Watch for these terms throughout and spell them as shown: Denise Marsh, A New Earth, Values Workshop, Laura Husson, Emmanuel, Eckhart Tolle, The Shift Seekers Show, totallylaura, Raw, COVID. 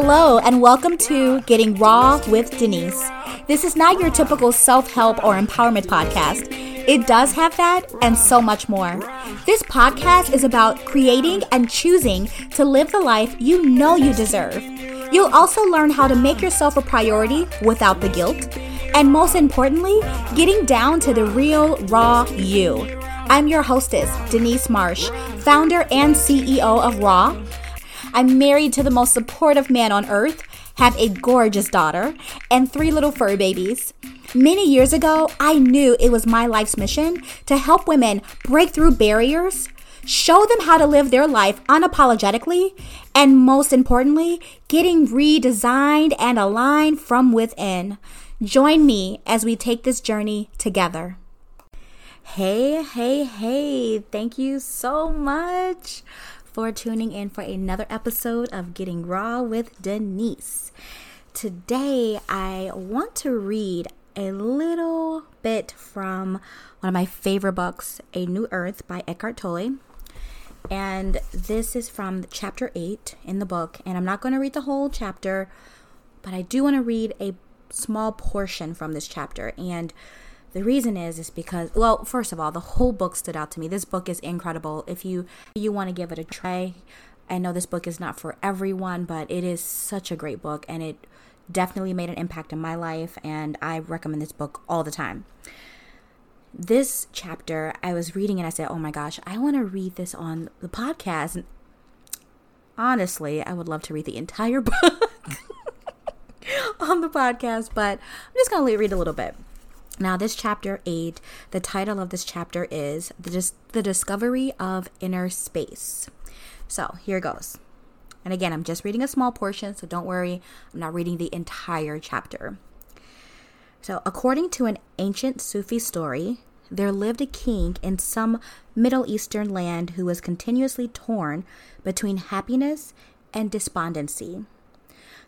Hello and welcome to Getting Raw with Denise. This is not your typical self-help or empowerment podcast. It does have that and so much more. This podcast is about creating and choosing to live the life you know you deserve. You'll also learn how to make yourself a priority without the guilt. And most importantly, getting down to the real, raw you. I'm your hostess, Denise Marsh, founder and CEO of Raw. I'm married to the most supportive man on earth, have a gorgeous daughter, and 3 little fur babies. Many years ago, I knew it was my life's mission to help women break through barriers, show them how to live their life unapologetically, and most importantly, getting redesigned and aligned from within. Join me as we take this journey together. Hey, thank you so much for tuning in for another episode of Getting Raw with Denise. Today, I want to read a little bit from one of my favorite books, A New Earth by Eckhart Tolle. And this is from chapter 8 in the book. And I'm not going to read the whole chapter, but I do want to read a small portion from this chapter. And the reason is because, well, first of all, the whole book stood out to me. This book is incredible. If you want to give it a try, I know this book is not for everyone, but it is such a great book, and it definitely made an impact in my life, and I recommend this book all the time. This chapter, I was reading, and I said, oh my gosh, I want to read this on the podcast. And honestly, I would love to read the entire book on the podcast, but I'm just going to read a little bit. Now, this chapter 8, the title of this chapter is The Discovery of Inner Space. So here goes. And again, I'm just reading a small portion, so don't worry. I'm not reading the entire chapter. So according to an ancient Sufi story, there lived a king in some Middle Eastern land who was continuously torn between happiness and despondency.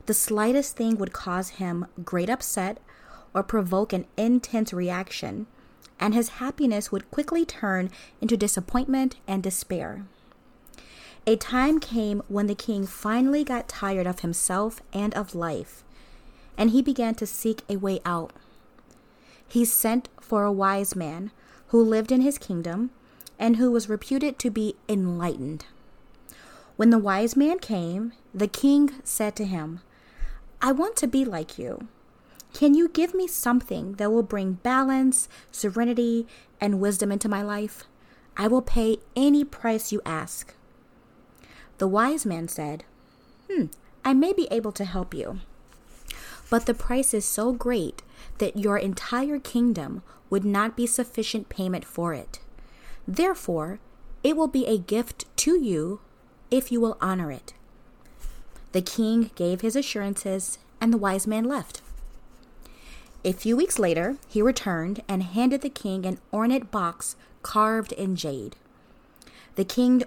The slightest thing would cause him great upset or provoke an intense reaction, and his happiness would quickly turn into disappointment and despair. A time came when the king finally got tired of himself and of life, and he began to seek a way out. He sent for a wise man who lived in his kingdom and who was reputed to be enlightened. When the wise man came, the king said to him, "I want to be like you. Can you give me something that will bring balance, serenity, and wisdom into my life? I will pay any price you ask." The wise man said, I may be able to help you, but the price is so great that your entire kingdom would not be sufficient payment for it. Therefore, it will be a gift to you if you will honor it." The king gave his assurances, and the wise man left. A few weeks later, he returned and handed the king an ornate box carved in jade. The king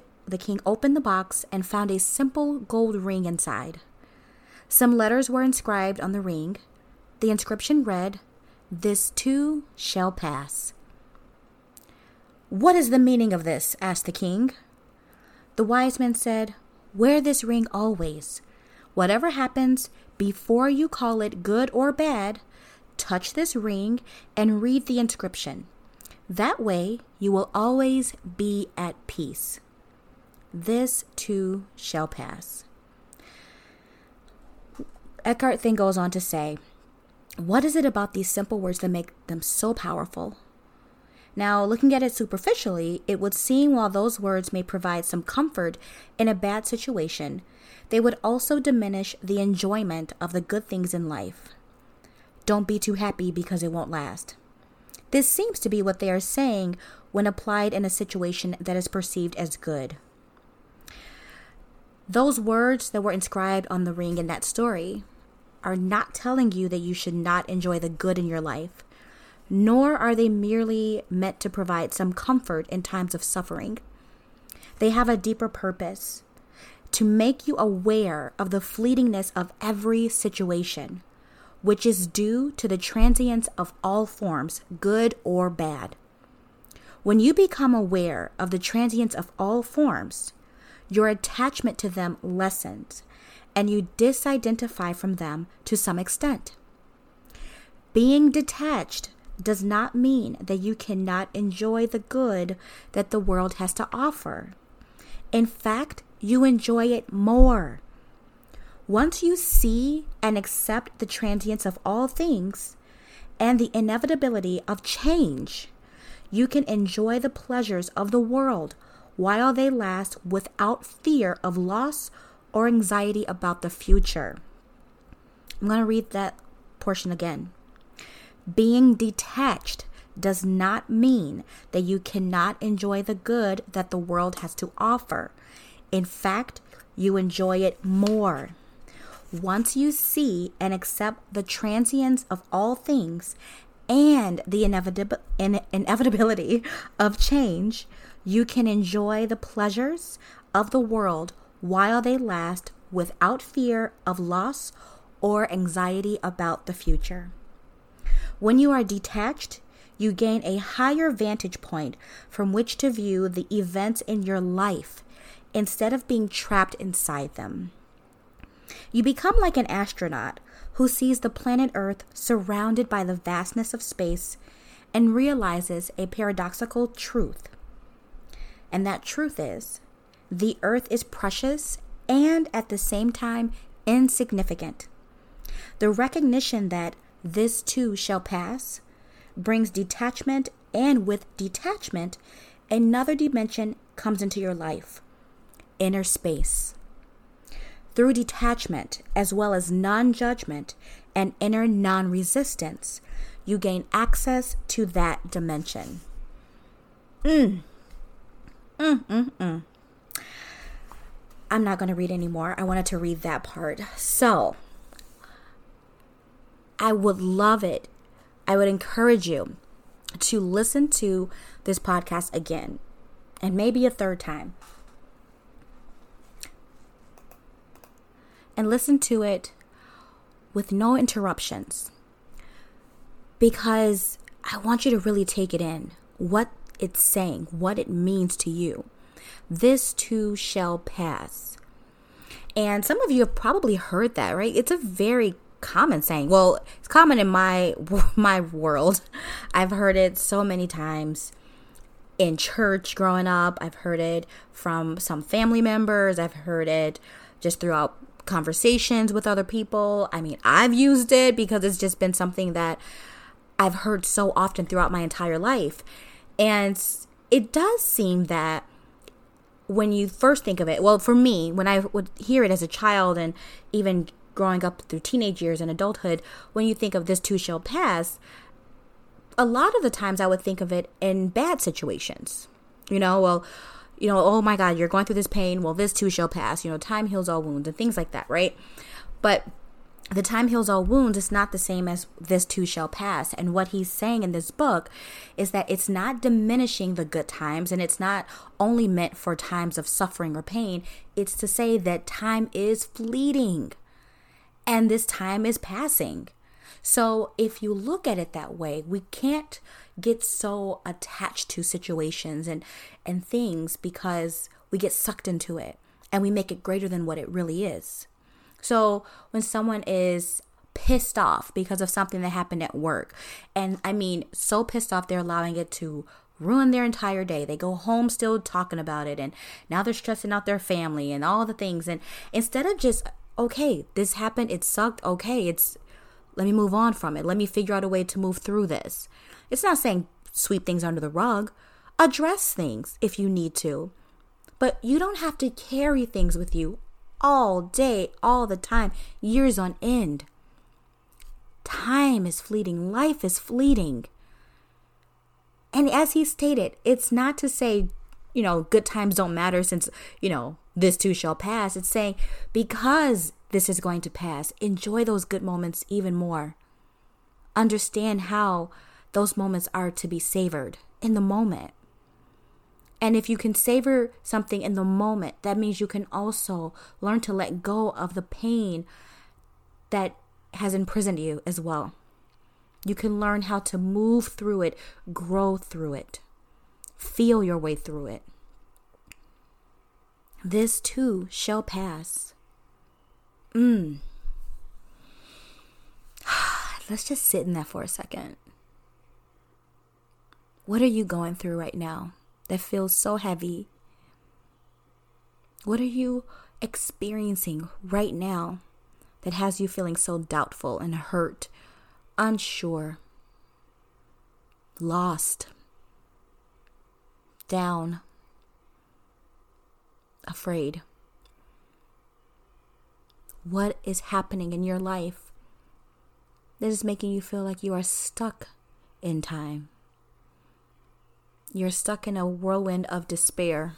opened the box and found a simple gold ring inside. Some letters were inscribed on the ring. The inscription read, "This too shall pass." "What is the meaning of this?" asked the king. The wise man said, "Wear this ring always. Whatever happens, before you call it good or bad, touch this ring and read the inscription. That way, you will always be at peace. This too shall pass." Eckhart then goes on to say, what is it about these simple words that make them so powerful? Now, looking at it superficially, it would seem while those words may provide some comfort in a bad situation, they would also diminish the enjoyment of the good things in life. Don't be too happy because it won't last. This seems to be what they are saying when applied in a situation that is perceived as good. Those words that were inscribed on the ring in that story are not telling you that you should not enjoy the good in your life, nor are they merely meant to provide some comfort in times of suffering. They have a deeper purpose, to make you aware of the fleetingness of every situation, which is due to the transience of all forms, good or bad. When you become aware of the transience of all forms, your attachment to them lessens, and you disidentify from them to some extent. Being detached does not mean that you cannot enjoy the good that the world has to offer. In fact, you enjoy it more. Once you see and accept the transience of all things and the inevitability of change, you can enjoy the pleasures of the world while they last without fear of loss or anxiety about the future. I'm going to read that portion again. Being detached does not mean that you cannot enjoy the good that the world has to offer. In fact, you enjoy it more. Once you see and accept the transience of all things and the inevitability of change, you can enjoy the pleasures of the world while they last without fear of loss or anxiety about the future. When you are detached, you gain a higher vantage point from which to view the events in your life instead of being trapped inside them. You become like an astronaut who sees the planet Earth surrounded by the vastness of space and realizes a paradoxical truth. And that truth is, the Earth is precious and at the same time insignificant. The recognition that this too shall pass brings detachment, and with detachment, another dimension comes into your life, inner space. Through detachment, as well as non-judgment and inner non-resistance, you gain access to that dimension. I'm not going to read anymore. I wanted to read that part. So, I would love it. I would encourage you to listen to this podcast again, and maybe a third time. And listen to it with no interruptions, because I want you to really take it in, what it's saying, what it means to you. This too shall pass. And some of you have probably heard that, right? It's a very common saying. Well, it's common in my world. I've heard it so many times in church growing up. I've heard it from some family members. I've heard it just throughout conversations with other people. I mean, I've used it because it's just been something that I've heard so often throughout my entire life. And it does seem that when you first think of it, well, for me, when I would hear it as a child and even growing up through teenage years and adulthood, when you think of this too shall pass, a lot of the times I would think of it in bad situations. Oh my God, you're going through this pain. Well, this too shall pass. Time heals all wounds and things like that, right? But the time heals all wounds is not the same as this too shall pass. And what he's saying in this book is that it's not diminishing the good times, and it's not only meant for times of suffering or pain. It's to say that time is fleeting and this time is passing. So if you look at it that way, we can't get so attached to situations and things, because we get sucked into it and we make it greater than what it really is. So when someone is pissed off because of something that happened at work, and I mean, so pissed off, they're allowing it to ruin their entire day. They go home still talking about it, and now they're stressing out their family and all the things. And instead of just, okay, this happened, it sucked, okay, let me move on from it. Let me figure out a way to move through this. It's not saying sweep things under the rug. Address things if you need to. But you don't have to carry things with you all day, all the time, years on end. Time is fleeting. Life is fleeting. And as he stated, it's not to say, good times don't matter since, this too shall pass. It's saying because this is going to pass, enjoy those good moments even more. Understand how those moments are to be savored in the moment. And if you can savor something in the moment, that means you can also learn to let go of the pain that has imprisoned you as well. You can learn how to move through it, grow through it, feel your way through it. This too shall pass. Let's just sit in that for a second. What are you going through right now that feels so heavy? What are you experiencing right now that has you feeling so doubtful and hurt, unsure, lost, down, afraid? What is happening in your life that is making you feel like you are stuck in time? You're stuck in a whirlwind of despair.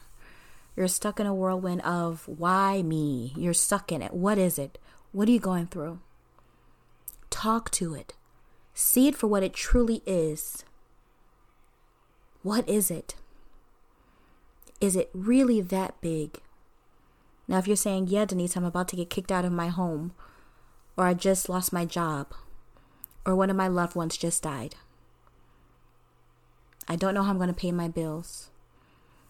You're stuck in a whirlwind of why me? You're stuck in it. What is it? What are you going through? Talk to it. See it for what it truly is. What is it? Is it really that big? Now, if you're saying, yeah, Denise, I'm about to get kicked out of my home, or I just lost my job, or one of my loved ones just died. I don't know how I'm going to pay my bills.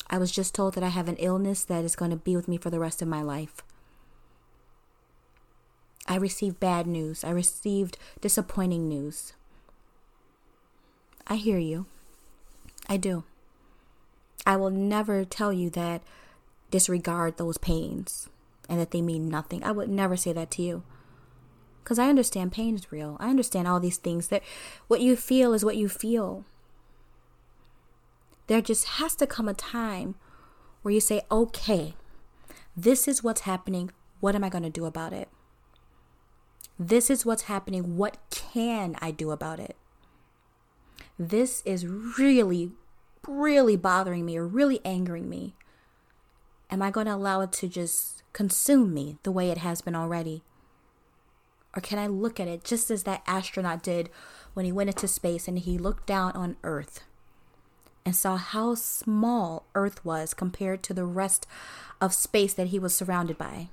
I was just told that I have an illness that is going to be with me for the rest of my life. I received bad news. I received disappointing news. I hear you. I do. I will never tell you that disregard those pains and that they mean nothing. I would never say that to you. Because I understand pain is real. I understand all these things, that what you feel is what you feel. There just has to come a time where you say, okay, this is what's happening. What am I going to do about it? This is what's happening. What can I do about it? This is really, really bothering me or really angering me. Am I going to allow it to just consume me the way it has been already? Or can I look at it just as that astronaut did when he went into space and he looked down on Earth and saw how small Earth was compared to the rest of space that he was surrounded by?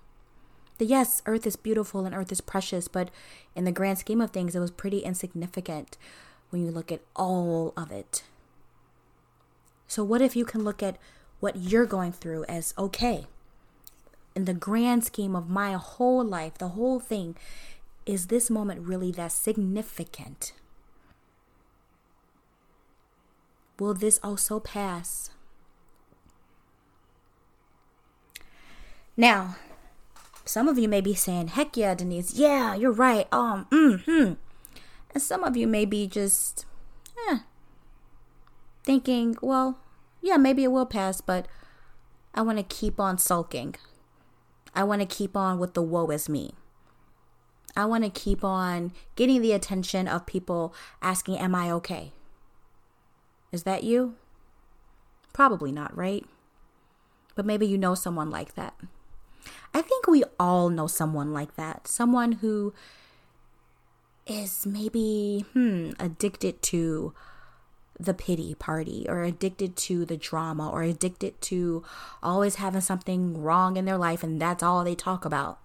That yes, Earth is beautiful and Earth is precious, but in the grand scheme of things, it was pretty insignificant when you look at all of it. So what if you can look at what you're going through as, okay, in the grand scheme of my whole life, the whole thing, is this moment really that significant? Will this also pass? Now, some of you may be saying, heck yeah, Denise, yeah, you're right, And some of you may be just thinking, well, yeah, maybe it will pass, but I want to keep on sulking. I want to keep on with the woe is me. I want to keep on getting the attention of people asking, am I okay? Is that you? Probably not, right? But maybe you know someone like that. I think we all know someone like that. Someone who is maybe addicted to the pity party, or addicted to the drama, or addicted to always having something wrong in their life and that's all they talk about.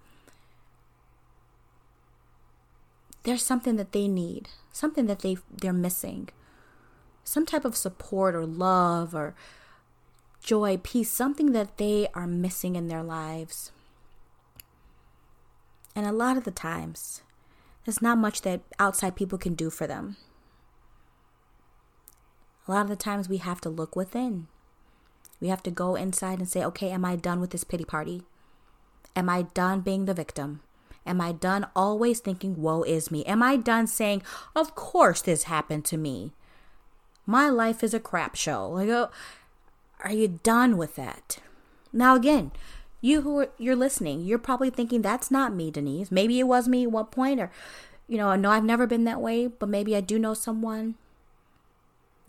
There's something that they need, something that they're missing, some type of support or love or joy, peace, something that they are missing in their lives. And a lot of the times, there's not much that outside people can do for them. A lot of the times we have to look within. We have to go inside and say, okay, am I done with this pity party? Am I done being the victim? Am I done always thinking, woe is me? Am I done saying, of course this happened to me? My life is a crap show. Like, oh, are you done with that? Now again, you're listening, you're probably thinking, that's not me, Denise. Maybe it was me at one point, or, I know I've never been that way, but maybe I do know someone.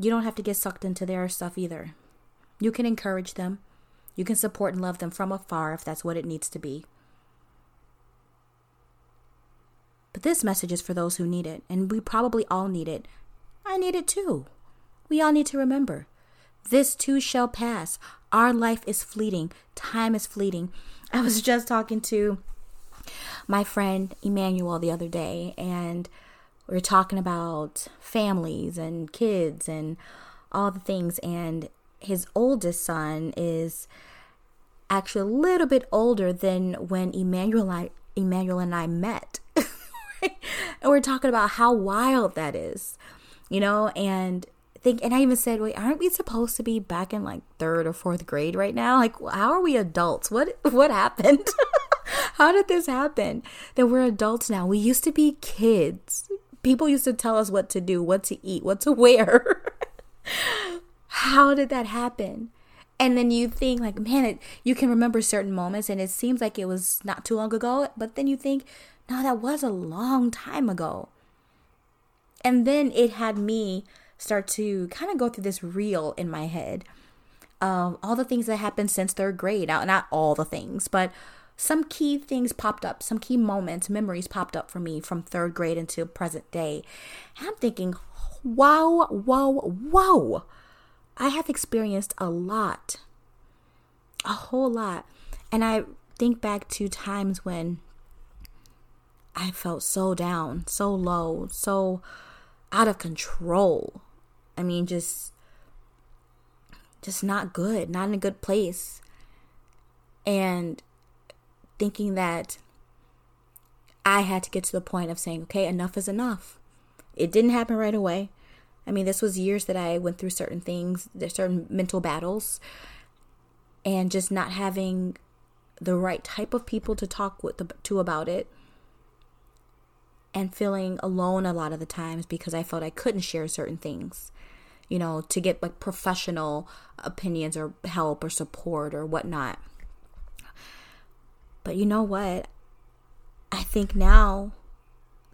You don't have to get sucked into their stuff either. You can encourage them. You can support and love them from afar if that's what it needs to be. But this message is for those who need it, and we probably all need it. I need it too. We all need to remember, this too shall pass. Our life is fleeting. Time is fleeting. I was just talking to my friend Emmanuel the other day, and we're talking about families and kids and all the things. And his oldest son is actually a little bit older than when Emmanuel Emmanuel and I met. And we're talking about how wild that is, you know, and I even said, wait, aren't we supposed to be back in like 3rd or 4th grade right now? Like, how are we adults? What happened? How did this happen? That we're adults now. We used to be kids. People used to tell us what to do, what to eat, what to wear. How did that happen? And then you think like, man, you can remember certain moments and it seems like it was not too long ago. But then you think, no, that was a long time ago. And then it had me start to kind of go through this reel in my head of all the things that happened since 3rd grade. Now, not all the things, but some key things popped up. Some key moments, memories popped up for me from 3rd grade until present day. And I'm thinking, whoa. I have experienced a whole lot. And I think back to times when I felt so down, so low, so out of control. I mean, just not good, not in a good place. And thinking that I had to get to the point of saying, okay, enough is enough. It didn't happen right away. I mean, this was years that I went through certain things, certain mental battles, and just not having the right type of people to talk to about it, and feeling alone a lot of the times because I felt I couldn't share certain things, you know, to get like professional opinions or help or support or whatnot. But you know what? I think now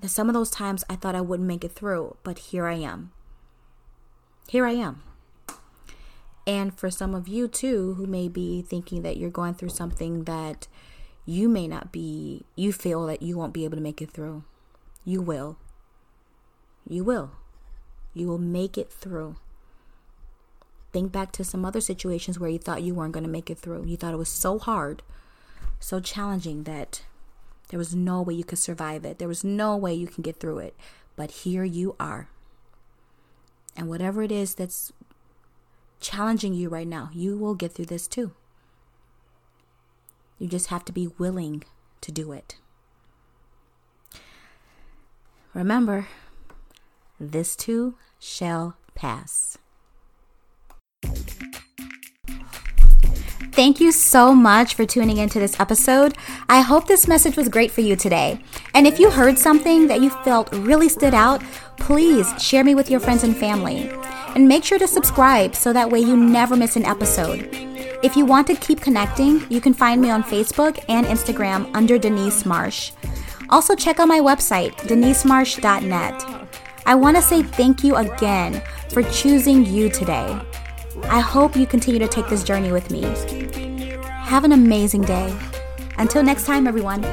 that some of those times I thought I wouldn't make it through, but here I am. Here I am. And for some of you too, who may be thinking that you're going through something that you may not be, you feel that you won't be able to make it through. You will. You will. You will make it through. Think back to some other situations where you thought you weren't going to make it through. You thought it was so hard, so challenging that there was no way you could survive it. There was no way you can get through it. But here you are. And whatever it is that's challenging you right now, you will get through this too. You just have to be willing to do it. Remember, this too shall pass. Thank you so much for tuning into this episode. I hope this message was great for you today. And if you heard something that you felt really stood out, please share me with your friends and family. And make sure to subscribe so that way you never miss an episode. If you want to keep connecting, you can find me on Facebook and Instagram under Denise Marsh. Also check out my website, denisemarsh.net. I want to say thank you again for choosing you today. I hope you continue to take this journey with me. Have an amazing day. Until next time, everyone.